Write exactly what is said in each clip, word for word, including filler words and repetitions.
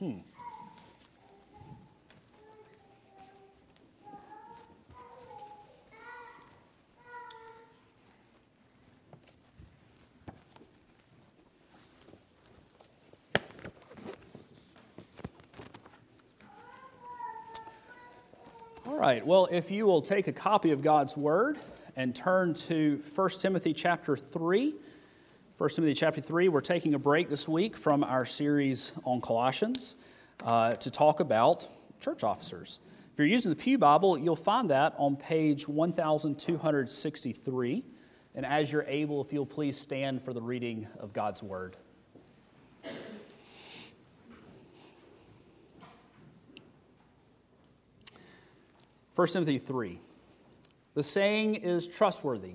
Hmm. All right, well, if you will take a copy of God's Word and turn to First Timothy chapter three. First Timothy chapter three, we're taking a break this week from our series on Colossians uh, to talk about church officers. If you're using the Pew Bible, you'll find that on page one thousand two hundred sixty-three. And as you're able, if you'll please stand for the reading of God's Word. First Timothy three, the saying is trustworthy.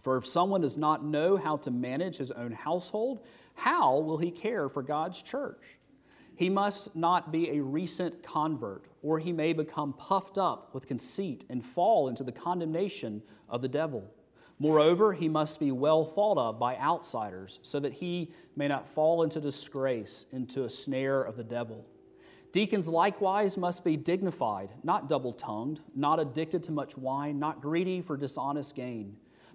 For if someone does not know how to manage his own household, how will he care for God's church? He must not be a recent convert, or he may become puffed up with conceit and fall into the condemnation of the devil. Moreover, he must be well thought of by outsiders, so that he may not fall into disgrace, into a snare of the devil. Deacons likewise must be dignified, not double-tongued, not addicted to much wine, not greedy for dishonest gain.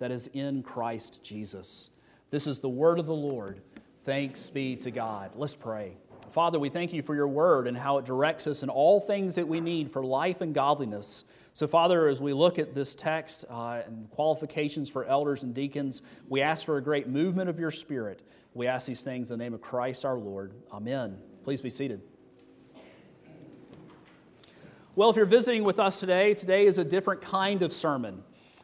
that is in Christ Jesus. This is the word of the Lord. Thanks be to God. Let's pray. Father, we thank you for your word and how it directs us in all things that we need for life and godliness. So, Father, as we look at this text uh, and qualifications for elders and deacons, we ask for a great movement of your Spirit. We ask these things in the name of Christ our Lord. Amen. Please be seated. Well, if you're visiting with us today, today is a different kind of sermon.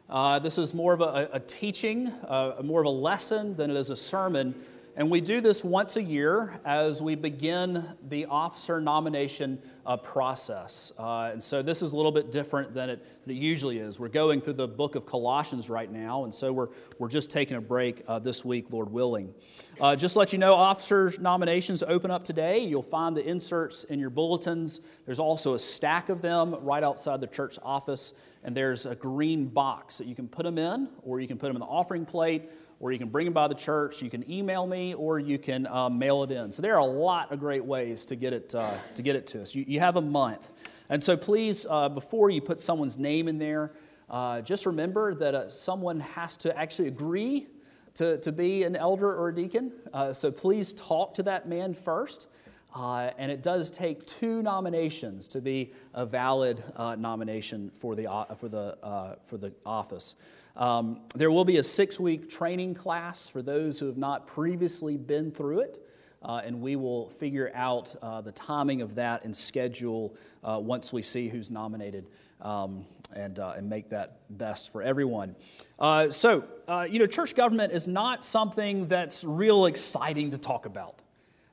Uh, this is more of a, a teaching, uh, more of a lesson than it is a sermon. And we do this once a year as we begin the officer nomination uh, process. Uh, and so this is a little bit different than it, than it usually is. We're going through the book of Colossians right now, and so we're, we're just taking a break uh, this week, Lord willing. Uh, just to let you know, officer nominations open up today. You'll find the inserts in your bulletins. There's also a stack of them right outside the church office, and there's a green box that you can put them in, or you can put them in the offering plate, or you can bring them by the church, you can email me, or you can uh, mail it in. So there are a lot of great ways to get it uh, to get it to us. You, you have a month. And so please, uh, before you put someone's name in there, uh, just remember that uh, someone has to actually agree to, to be an elder or a deacon. Uh, so please talk to that man first. Uh, and it does take two nominations to be a valid uh, nomination for the, uh, for the, uh, for the office. Um, there will be a six-week training class for those who have not previously been through it, uh, and we will figure out uh, the timing of that and schedule uh, once we see who's nominated um, and, uh, and make that best for everyone. Uh, so, uh, you know, church government is not something that's real exciting to talk about,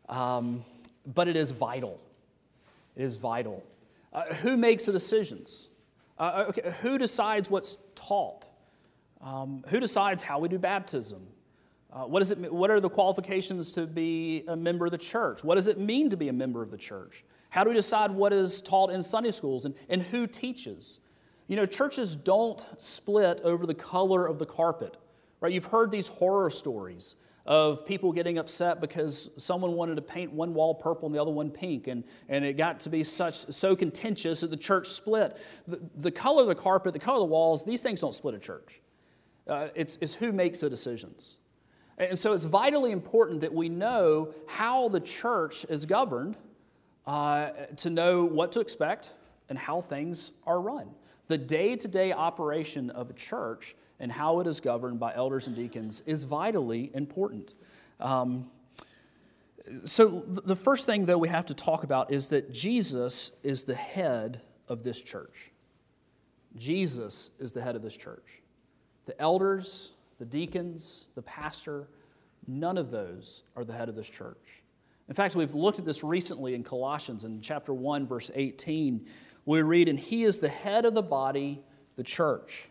um, but it is vital. It is vital. Uh, who makes the decisions? Uh, okay, who decides what's taught? Um, who decides how we do baptism? Uh, what, is it, what are the qualifications to be a member of the church? What does it mean to be a member of the church? How do we decide what is taught in Sunday schools and, and who teaches? You know, churches don't split over the color of the carpet, right? You've heard these horror stories of people getting upset because someone wanted to paint one wall purple and the other one pink, and, and it got to be such so contentious that the church split. The, the color of the carpet, the color of the walls, these things don't split a church. Uh, it's, it's who makes the decisions. And so it's vitally important that we know how the church is governed uh, to know what to expect and how things are run. The day-to-day operation of a church and how it is governed by elders and deacons is vitally important. Um, so the first thing, though, we have to talk about is that Jesus is the head of this church. Jesus is the head of this church. The elders, the deacons, the pastor, none of those are the head of this church. In fact, we've looked at this recently in Colossians in chapter one, verse eighteen. We read, "And he is the head of the body, the church.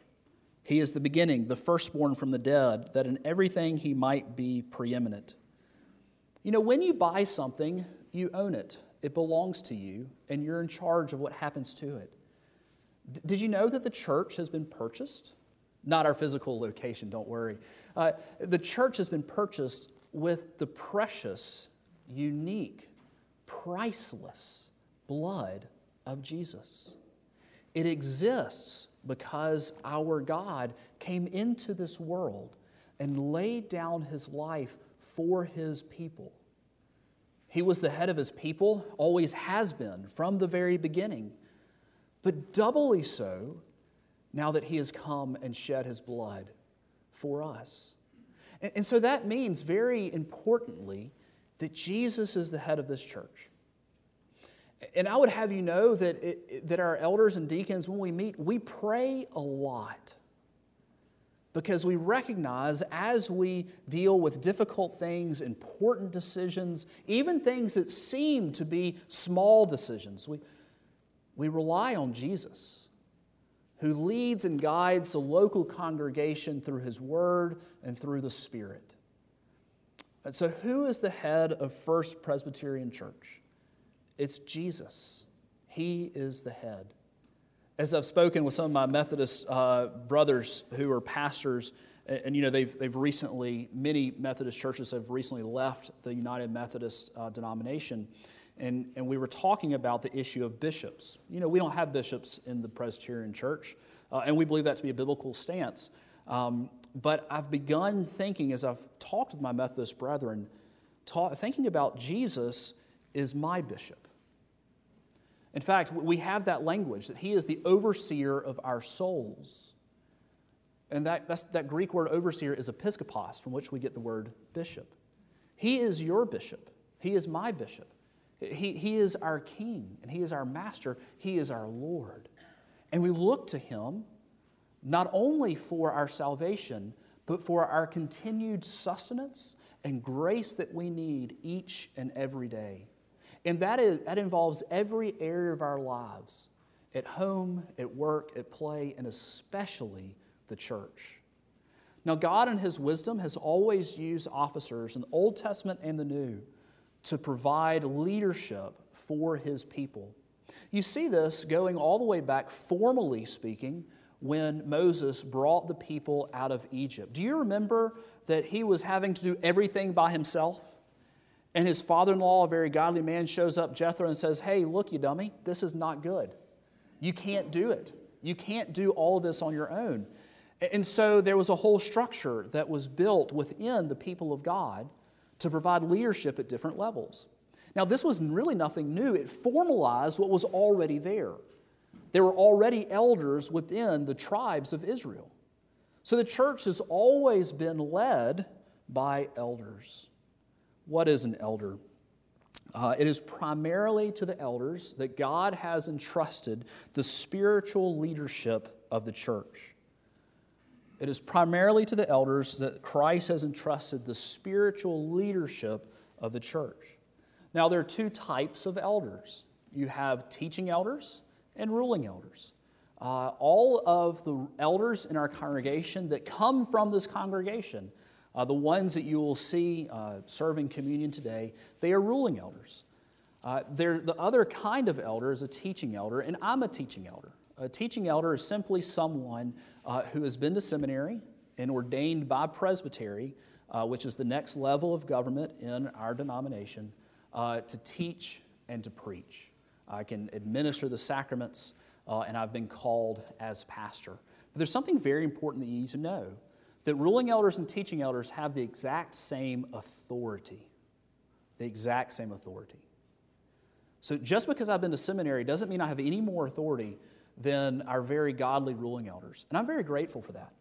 He is the beginning, the firstborn from the dead, that in everything he might be preeminent." You know, when you buy something, you own it. It belongs to you, and you're in charge of what happens to it. D- did you know that the church has been purchased? Not our physical location, don't worry. Uh, the church has been purchased with the precious, unique, priceless blood of Jesus. It exists because our God came into this world and laid down his life for his people. He was the head of his people, always has been, from the very beginning. But doubly so, now that he has come and shed his blood for us. And, and so that means, very importantly, that Jesus is the head of this church. And I would have you know that, it, that our elders and deacons, when we meet, we pray a lot. Because we recognize as we deal with difficult things, important decisions, even things that seem to be small decisions, we, we rely on Jesus, who leads and guides the local congregation through his word and through the Spirit. And so who is the head of First Presbyterian Church? It's Jesus. He is the head. As I've spoken with some of my Methodist uh, brothers who are pastors, and, and you know, they've they've recently, many Methodist churches have recently left the United Methodist uh, denomination, and, and we were talking about the issue of bishops. You know, we don't have bishops in the Presbyterian Church, uh, and we believe that to be a biblical stance. Um, but I've begun thinking, as I've talked with my Methodist brethren, ta- thinking about Jesus is my bishop. In fact, we have that language, that he is the overseer of our souls. And that, that's, that Greek word overseer is episkopos, from which we get the word bishop. He is your bishop. He is my bishop. He, he is our king, and he is our master. He is our Lord. And we look to him not only for our salvation, but for our continued sustenance and grace that we need each and every day. And that, is, that involves every area of our lives, at home, at work, at play, and especially the church. Now, God in his wisdom has always used officers in the Old Testament and the New to provide leadership for his people. You see this going all the way back, formally speaking, when Moses brought the people out of Egypt. Do you remember that he was having to do everything by himself? And his father-in-law, a very godly man, shows up, Jethro, and says, "Hey, look, you dummy, this is not good. You can't do it. You can't do all of this on your own." And so there was a whole structure that was built within the people of God to provide leadership at different levels. Now, this was really nothing new. It formalized what was already there. There were already elders within the tribes of Israel. So the church has always been led by elders. What is an elder? Uh, it is primarily to the elders that God has entrusted the spiritual leadership of the church. It is primarily to the elders that Christ has entrusted the spiritual leadership of the church. Now, there are two types of elders. You have teaching elders and ruling elders. Uh, all of the elders in our congregation that come from this congregation, Uh, the ones that you will see uh, serving communion today, they are ruling elders. Uh, they're, the other kind of elder is a teaching elder, and I'm a teaching elder. A teaching elder is simply someone uh, who has been to seminary and ordained by presbytery, uh, which is the next level of government in our denomination, uh, to teach and to preach. I can administer the sacraments, uh, and I've been called as pastor. But there's something very important that you need to know, that ruling elders and teaching elders have the exact same authority. The exact same authority. So just because I've been to seminary doesn't mean I have any more authority than our very godly ruling elders. And I'm very grateful for that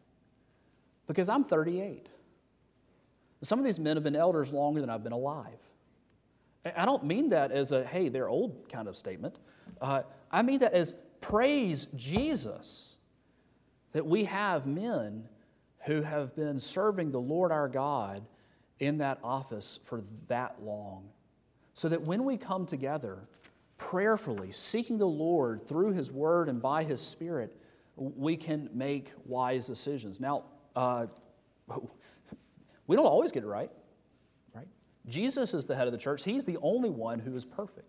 because I'm thirty-eight. Some of these men have been elders longer than I've been alive. I don't mean that as a, hey, they're old kind of statement. Uh, I mean that as praise Jesus that we have men who have been serving the Lord our God in that office for that long. So that when we come together prayerfully, seeking the Lord through His Word and by His Spirit, we can make wise decisions. Now, uh, we don't always get it right, right? Jesus is the head of the church. He's the only one who is perfect.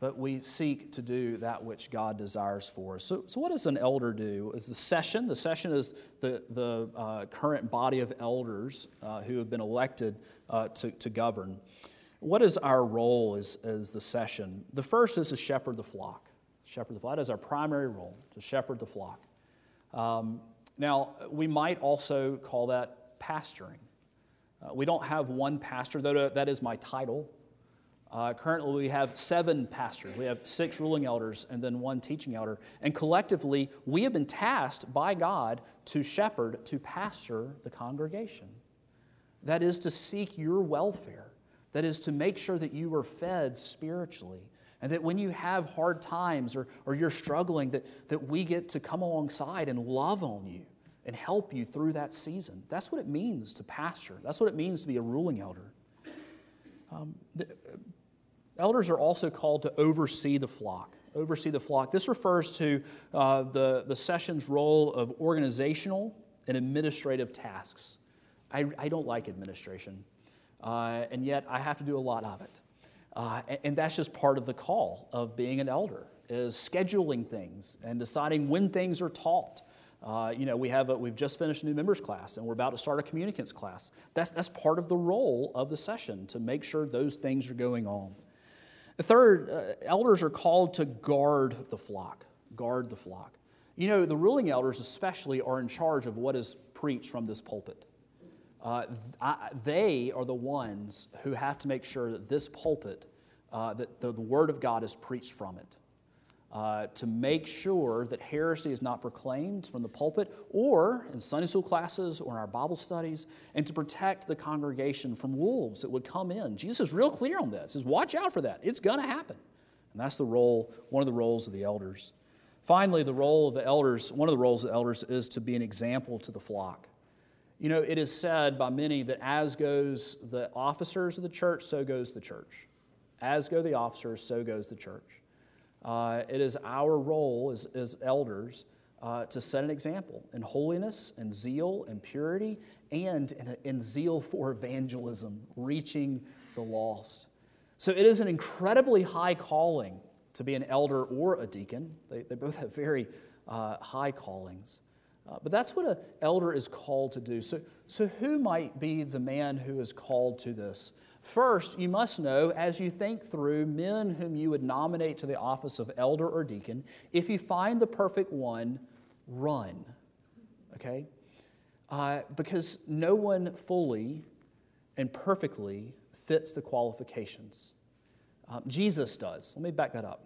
But we seek to do that which God desires for us. So, so what does an elder do? Is the session. The session is the, the uh, current body of elders uh, who have been elected uh, to, to govern. What is our role as, as the session? The first is to shepherd the flock. Shepherd the flock. That is our primary role, to shepherd the flock. Um, now, we might also call that pastoring. Uh, we don't have one pastor, though that is my title. Uh, currently, we have seven pastors. We have six ruling elders and then one teaching elder. And collectively, we have been tasked by God to shepherd, to pastor the congregation. That is to seek your welfare. That is to make sure that you are fed spiritually. And that when you have hard times or, or you're struggling, that, that we get to come alongside and love on you and help you through that season. That's what it means to pastor. That's what it means to be a ruling elder. Um, the, uh, elders are also called to oversee the flock. Oversee the flock. This refers to uh, the, the session's role of organizational and administrative tasks. I, I don't like administration, uh, and yet I have to do a lot of it. Uh, and, and that's just part of the call of being an elder, is scheduling things and deciding when things are taught. Uh, you know, we have a, we've just finished a new members class, and we're about to start a communicants class. That's, that's part of the role of the session, to make sure those things are going on. Third, uh, elders are called to guard the flock. Guard the flock. You know, the ruling elders especially are in charge of what is preached from this pulpit. Uh, th- I, they are the ones who have to make sure that this pulpit, uh, that the, the Word of God is preached from it. Uh, to make sure that heresy is not proclaimed from the pulpit or in Sunday school classes or in our Bible studies, and to protect the congregation from wolves that would come in. Jesus is real clear on this. He says, watch out for that. It's going to happen. And that's the role, one of the roles of the elders. Finally, the role of the elders, one of the roles of the elders is to be an example to the flock. You know, it is said by many that as goes the officers of the church, so goes the church. As go the officers, so goes the church. Uh, it is our role as, as elders uh, to set an example in holiness and zeal and purity and in, in zeal for evangelism, reaching the lost. So it is an incredibly high calling to be an elder or a deacon. They, they both have very uh, high callings. Uh, but that's what an elder is called to do. So, so who might be the man who is called to this? First, you must know, as you think through men whom you would nominate to the office of elder or deacon, if you find the perfect one, run, okay? Uh, because no one fully and perfectly fits the qualifications. Um, Jesus does. Let me back that up.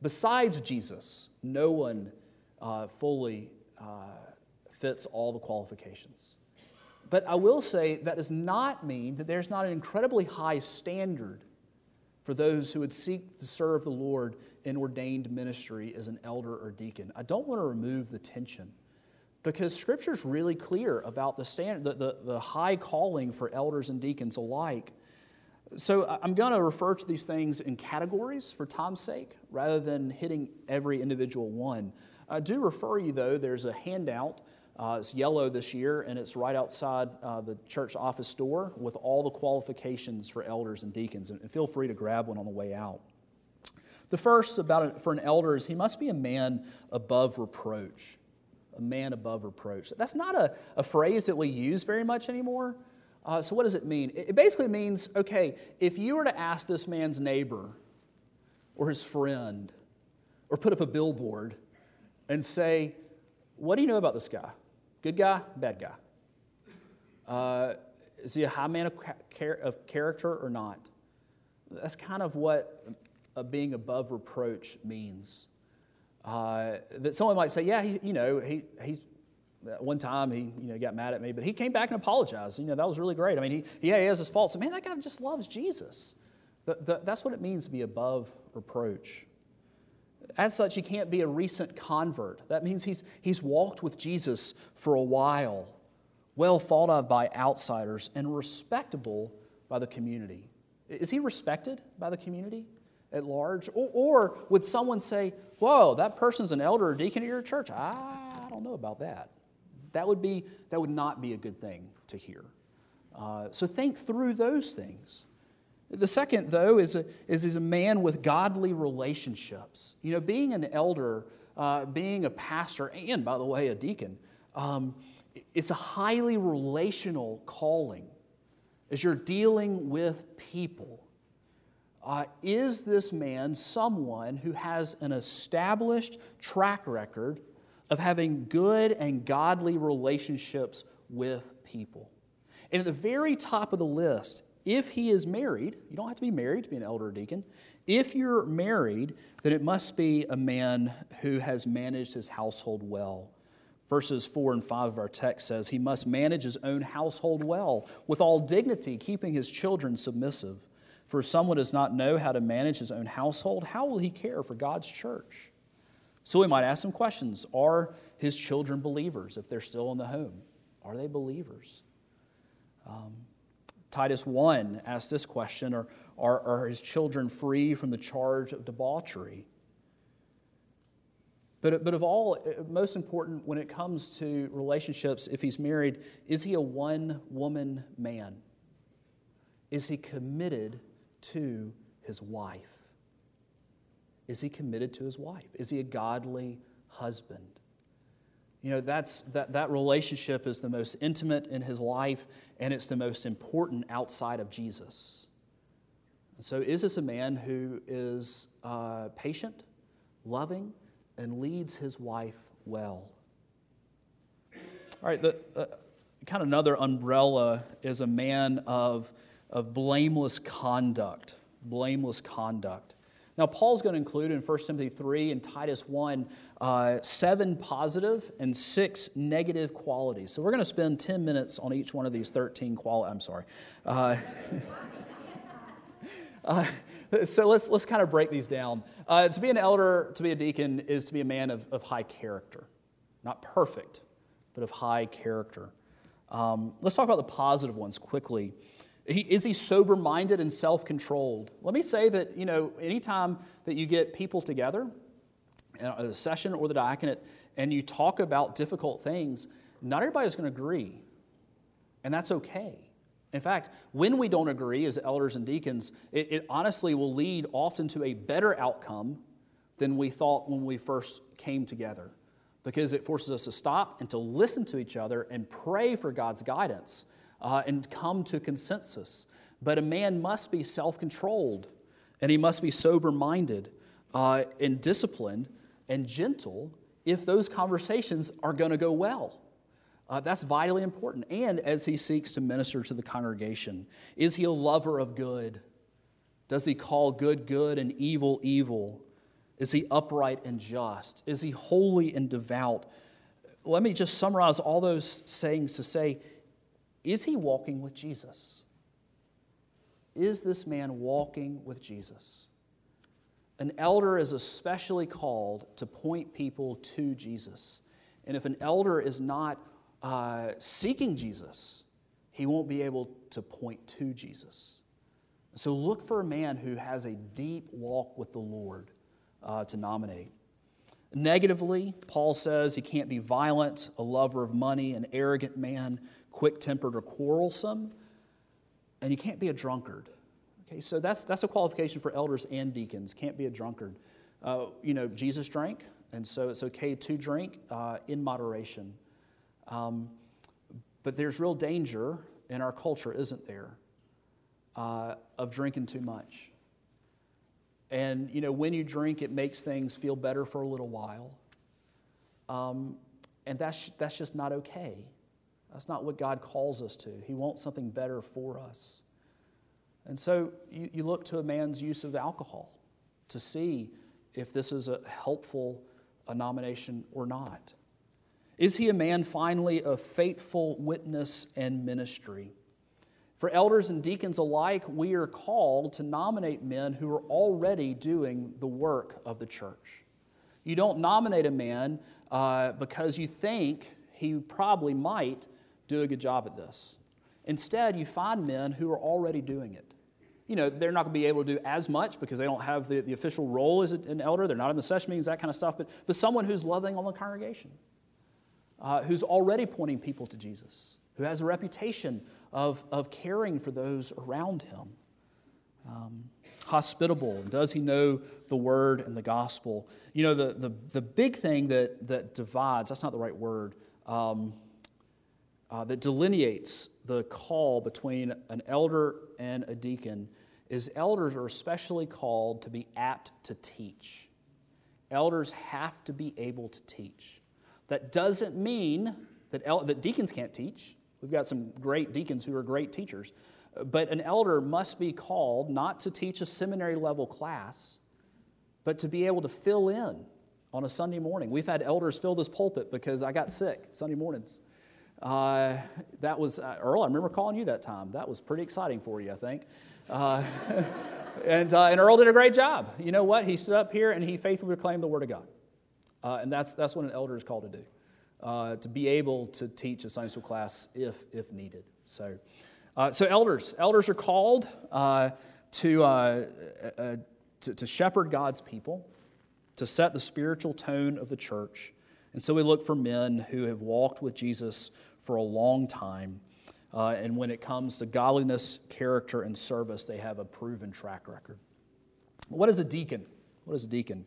Besides Jesus, no one uh, fully uh, fits all the qualifications. But I will say that does not mean that there's not an incredibly high standard for those who would seek to serve the Lord in ordained ministry as an elder or deacon. I don't want to remove the tension because Scripture's really clear about the standard, the, the, the high calling for elders and deacons alike. So I'm going to refer to these things in categories for time's sake rather than hitting every individual one. I do refer you, though, there's a handout. Uh, it's yellow this year, and it's right outside uh, the church office door with all the qualifications for elders and deacons. And feel free to grab one on the way out. The first about an, for an elder is he must be a man above reproach. A man above reproach. That's not a, a phrase that we use very much anymore. Uh, so what does it mean? It basically means, okay, if you were to ask this man's neighbor or his friend or put up a billboard and say, what do you know about this guy? Good guy, bad guy? Uh, is he a high man of, char- of character or not? That's kind of what of being above reproach means. Uh, that someone might say, yeah, he, you know, he he's one time he you know got mad at me, but he came back and apologized. You know, that was really great. I mean, he yeah, he has his faults. So, man, that guy just loves Jesus. The, the, that's what it means to be above reproach. As such, he can't be a recent convert. That means he's he's walked with Jesus for a while, well thought of by outsiders and respectable by the community. Is he respected by the community at large? Or, or would someone say, whoa, that person's an elder or deacon at your church? I don't know about that. That would be that would not be a good thing to hear. Uh, so think through those things. The second, though, is a, is, is a man with godly relationships. You know, being an elder, uh, being a pastor, and, by the way, a deacon, um, it's a highly relational calling as you're dealing with people. Uh, is this man someone who has an established track record of having good and godly relationships with people? And at the very top of the list, if he is married, you don't have to be married to be an elder or deacon. If you're married, then it must be a man who has managed his household well. Verses four and five of our text says, he must manage his own household well, with all dignity, keeping his children submissive. For if someone does not know how to manage his own household, how will he care for God's church? So we might ask some questions. Are his children believers if they're still in the home? Are they believers? Um, Titus one asks this question, are, are, are his children free from the charge of debauchery? But, but of all, most important when it comes to relationships, if he's married, is he a one-woman man? Is he committed to his wife? Is he committed to his wife? Is he a godly husband? You know, that's, that, that relationship is the most intimate in his life, and it's the most important outside of Jesus. So is this a man who is uh, patient, loving, and leads his wife well? All right, the, uh, kind of another umbrella is a man of, of blameless conduct, blameless conduct. Now, Paul's going to include in First Timothy three and Titus one uh, seven positive and six negative qualities. So we're going to spend ten minutes on each one of these thirteen qualities. I'm sorry. Uh, uh, so let's let's kind of break these down. Uh, to be an elder, to be a deacon, is to be a man of, of high character. Not perfect, but of high character. Um, let's talk about the positive ones quickly. He, is he sober-minded and self-controlled? Let me say that, you know, anytime that you get people together, a session or the diaconate, and you talk about difficult things, not everybody's going to agree, and that's okay. In fact, when we don't agree as elders and deacons, it, it honestly will lead often to a better outcome than we thought when we first came together, because it forces us to stop and to listen to each other and pray for God's guidance. Uh, and come to consensus. But a man must be self-controlled, and he must be sober-minded uh, and disciplined and gentle if those conversations are going to go well. Uh, that's vitally important. And as he seeks to minister to the congregation, is he a lover of good? Does he call good good and evil evil? Is he upright and just? Is he holy and devout? Let me just summarize all those sayings to say, is he walking with Jesus? Is this man walking with Jesus? An elder is especially called to point people to Jesus. And if an elder is not uh, seeking Jesus, he won't be able to point to Jesus. So look for a man who has a deep walk with the Lord uh, to nominate. Negatively, Paul says he can't be violent, a lover of money, an arrogant man, quick-tempered or quarrelsome, and you can't be a drunkard. Okay, so that's that's a qualification for elders and deacons. Can't be a drunkard. Uh, you know, Jesus drank, and so it's okay to drink uh, in moderation. Um, but there's real danger in our culture, isn't there, uh, of drinking too much. And you know, when you drink, it makes things feel better for a little while, um, and that's that's just not okay. That's not what God calls us to. He wants something better for us. And so you, you look to a man's use of alcohol. to see if this is a helpful a nomination or not. Is he a man, finally, of faithful witness and ministry? For elders and deacons alike, we are called to nominate men who are already doing the work of the church. You don't nominate a man uh, because you think he probably might do a good job at this. Instead, you find men who are already doing it. You know, they're not going to be able to do as much because they don't have the, the official role as an elder. They're not in the session meetings, that kind of stuff. But, but someone who's loving on the congregation, uh, who's already pointing people to Jesus, who has a reputation of, of caring for those around him. Um, hospitable. Does he know the word and the gospel? You know, the, the, the big thing that, that divides, that's not the right word, um, uh, that delineates the call between an elder and a deacon is elders are especially called to be apt to teach. Elders have to be able to teach. That doesn't mean that, el- that deacons can't teach. We've got some great deacons who are great teachers. But an elder must be called not to teach a seminary-level class, but to be able to fill in on a Sunday morning. We've had elders fill this pulpit because I got sick Sunday mornings. Uh, that was, uh, Earl, I remember calling you that time. That was pretty exciting for you, I think. Uh, and, uh, and Earl did a great job. You know what? He stood up here and he faithfully proclaimed the Word of God. Uh, and that's that's what an elder is called to do, uh, to be able to teach a Sunday school class if if needed. So uh, so elders, elders are called uh, to, uh, uh, to, to shepherd God's people, to set the spiritual tone of the church. And so we look for men who have walked with Jesus for a long time. Uh, and when it comes to godliness, character, and service, they have a proven track record. What is a deacon? What is a deacon?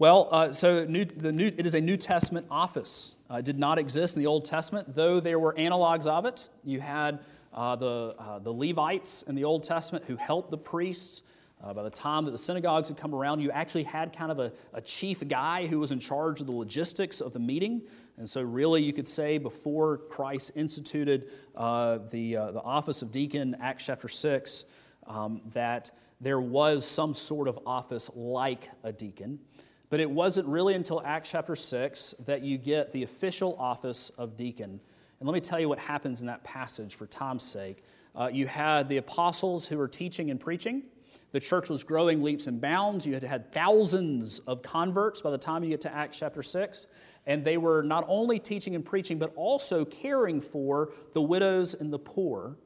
Well, uh, so new, the new, it is a New Testament office. Uh, it did not exist in the Old Testament, though there were analogs of it. You had uh, the, uh, the Levites in the Old Testament who helped the priests. Uh, by the time that the synagogues had come around, you actually had kind of a, a chief guy who was in charge of the logistics of the meeting. And so really you could say before Christ instituted uh, the, uh, the office of deacon, Acts chapter six, um, that there was some sort of office like a deacon. But it wasn't really until Acts chapter six that you get the official office of deacon. And let me tell you what happens in that passage for time's sake. Uh, you had the apostles who were teaching and preaching. The church was growing leaps and bounds. You had had thousands of converts by the time you get to Acts chapter six. And they were not only teaching and preaching, but also caring for the widows and the poor.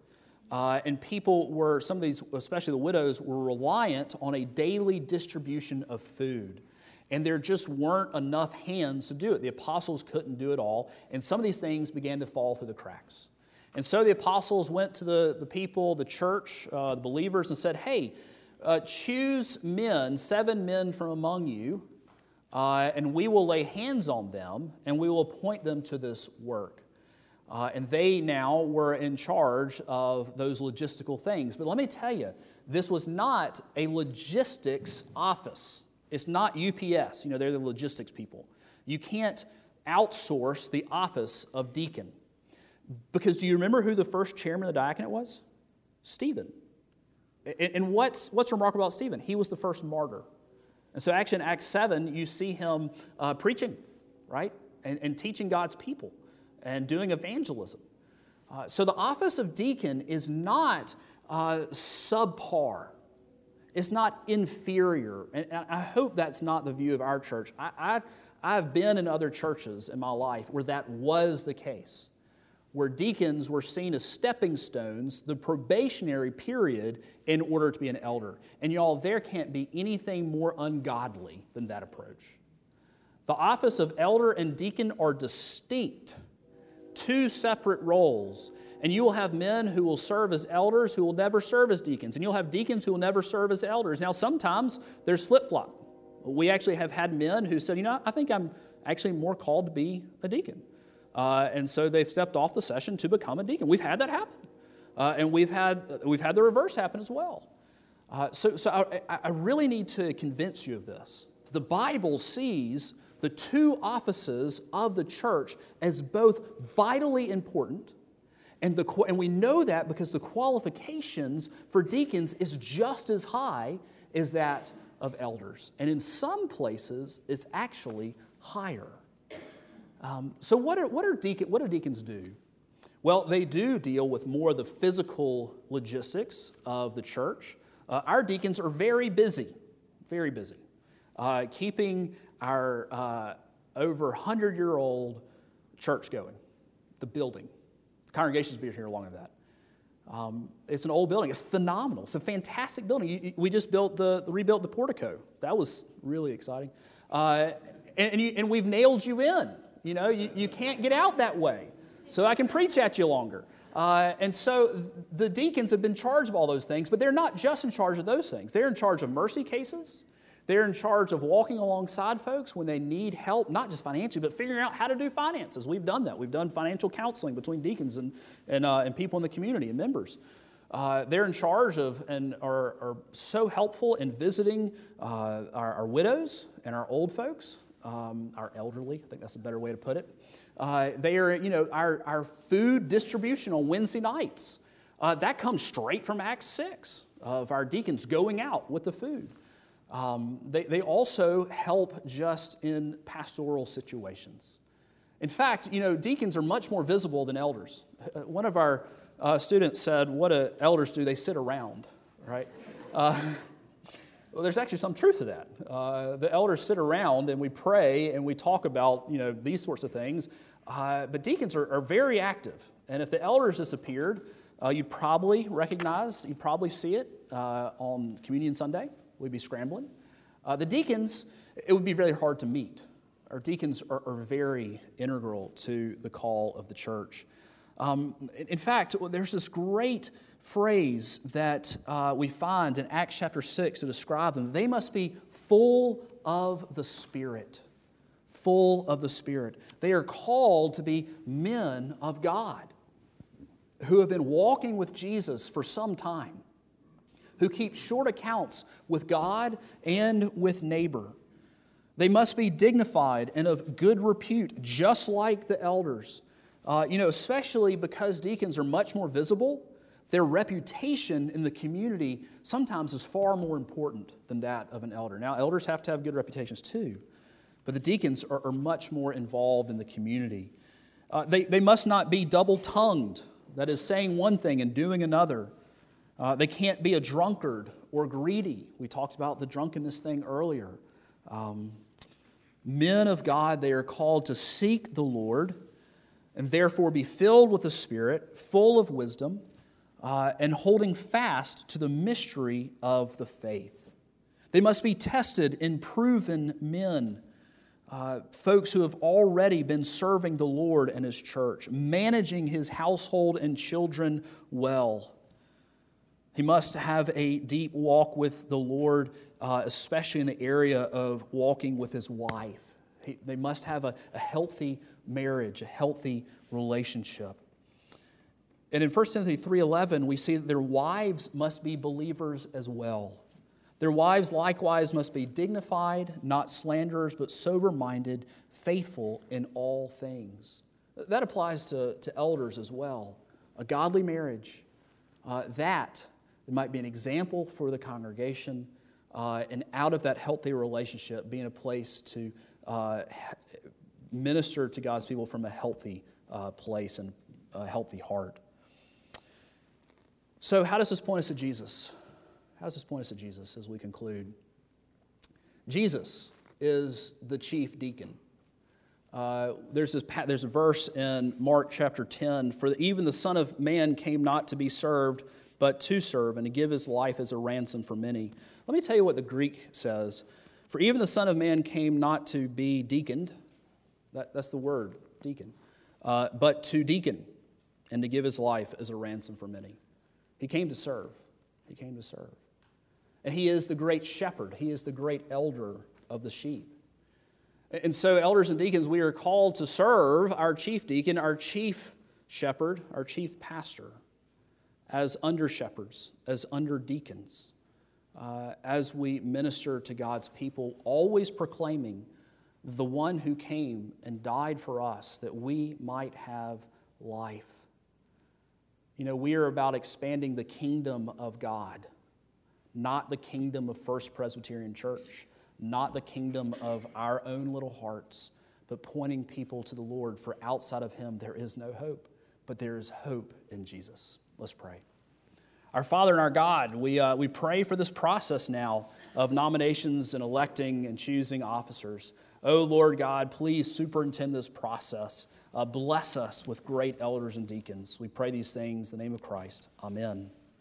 Uh, and people were, some of these, especially the widows, were reliant on a daily distribution of food. And there just weren't enough hands to do it. The apostles couldn't do it all. And some of these things began to fall through the cracks. And so the apostles went to the, the people, the church, uh, the believers, and said, hey, Uh, choose men, seven men from among you, uh, and we will lay hands on them, and we will appoint them to this work. Uh, and they now were in charge of those logistical things. But let me tell you, this was not a logistics office. It's not U P S. You know, they're the logistics people. You can't outsource the office of deacon. Because do you remember who the first chairman of the diaconate was? Stephen. And what's what's remarkable about Stephen? He was the first martyr. And so actually in Acts seven, you see him uh, preaching, right? And, and teaching God's people and doing evangelism. Uh, so the office of deacon is not uh, subpar. It's not inferior. And, and I hope that's not the view of our church. I, I, I've been in other churches in my life where that was the case, where deacons were seen as stepping stones, the probationary period, in order to be an elder. And y'all, there can't be anything more ungodly than that approach. The office of elder and deacon are distinct, two separate roles. And you will have men who will serve as elders who will never serve as deacons, and you'll have deacons who will never serve as elders. Now, sometimes there's flip-flop. We actually have had men who said, you know, I think I'm actually more called to be a deacon. Uh, and so they've stepped off the session to become a deacon. We've had that happen, uh, and we've had we've had the reverse happen as well. Uh, so, so I, I really need to convince you of this. The Bible sees the two offices of the church as both vitally important, and the and we know that because the qualifications for deacons is just as high as that of elders. And in some places, it's actually higher. Um, so what are, what, are deacon, what do deacons do? Well, they do deal with more of the physical logistics of the church. Uh, our deacons are very busy, very busy, uh, keeping our uh, over one hundred year old church going, the building. The congregation's been here longer than that. Um, it's an old building. It's phenomenal. It's a fantastic building. You, you, we just built the rebuilt the portico. That was really exciting. Uh, and, and, you, and we've nailed you in. You know, you, you can't get out that way. So I can preach at you longer. Uh, and so the deacons have been charged of all those things, but they're not just in charge of those things. They're in charge of mercy cases. They're in charge of walking alongside folks when they need help, not just financially, but figuring out how to do finances. We've done that. We've done financial counseling between deacons and and, uh, and people in the community and members. Uh, they're in charge of and are, are so helpful in visiting uh, our, our widows and our old folks, um, our elderly. I think that's a better way to put it. Uh, they are, you know, our, our food distribution on Wednesday nights. Uh, that comes straight from Acts six of our deacons going out with the food. Um, they, they also help just in pastoral situations. In fact, you know, deacons are much more visible than elders. One of our uh, students said, what do elders do? They sit around, right? Uh, well, there's actually some truth to that. Uh, the elders sit around and we pray and we talk about, you know, these sorts of things. Uh, but deacons are, are very active. And if the elders disappeared, uh, you'd probably recognize, you'd probably see it uh, on Communion Sunday. We'd be scrambling. Uh, the deacons, it would be really hard to meet. Our deacons are, are very integral to the call of the church. Um, in fact, there's this great phrase that uh, we find in Acts chapter six to describe them. They must be full of the Spirit. Full of the Spirit. They are called to be men of God who have been walking with Jesus for some time, who keep short accounts with God and with neighbor. They must be dignified and of good repute, just like the elders. Uh, you know, especially because deacons are much more visible, their reputation in the community sometimes is far more important than that of an elder. Now, elders have to have good reputations too, but the deacons are, are much more involved in the community. Uh, they, they must not be double-tongued, that is, saying one thing and doing another. Uh, they can't be a drunkard or greedy. We talked about the drunkenness thing earlier. Um, men of God, they are called to seek the Lord and therefore be filled with the Spirit, full of wisdom, uh, and holding fast to the mystery of the faith. They must be tested and proven men, uh, folks who have already been serving the Lord and His church, managing His household and children well. He must have a deep walk with the Lord, uh, especially in the area of walking with his wife. He, they must have a, a healthy marriage, a healthy relationship. And in First Timothy three eleven, we see that their wives must be believers as well. Their wives likewise must be dignified, not slanderers, but sober-minded, faithful in all things. That applies to, to elders as well. A godly marriage, uh, that... it might be an example for the congregation, uh, and out of that healthy relationship, being a place to uh, minister to God's people from a healthy uh, place and a healthy heart. So how does this point us to Jesus? How does this point us to Jesus as we conclude? Jesus is the chief deacon. Uh, there's this, there's a verse in Mark chapter ten, "For even the Son of Man came not to be served, but to serve and to give his life as a ransom for many." Let me tell you what the Greek says. "For even the Son of Man came not to be deaconed," that, that's the word, deacon, uh, "but to deacon and to give his life as a ransom for many." He came to serve. He came to serve. And he is the great shepherd. He is the great elder of the sheep. And so elders and deacons, we are called to serve our chief deacon, our chief shepherd, our chief pastor, as under-shepherds, as under-deacons, uh, as we minister to God's people, always proclaiming the one who came and died for us that we might have life. You know, we are about expanding the kingdom of God, not the kingdom of First Presbyterian Church, not the kingdom of our own little hearts, but pointing people to the Lord, for outside of him there is no hope, but there is hope in Jesus. Let's pray. Our Father and our God, we uh, we pray for this process now of nominations and electing and choosing officers. Oh, Lord God, please superintend this process. Uh, bless us with great elders and deacons. We pray these things in the name of Christ. Amen.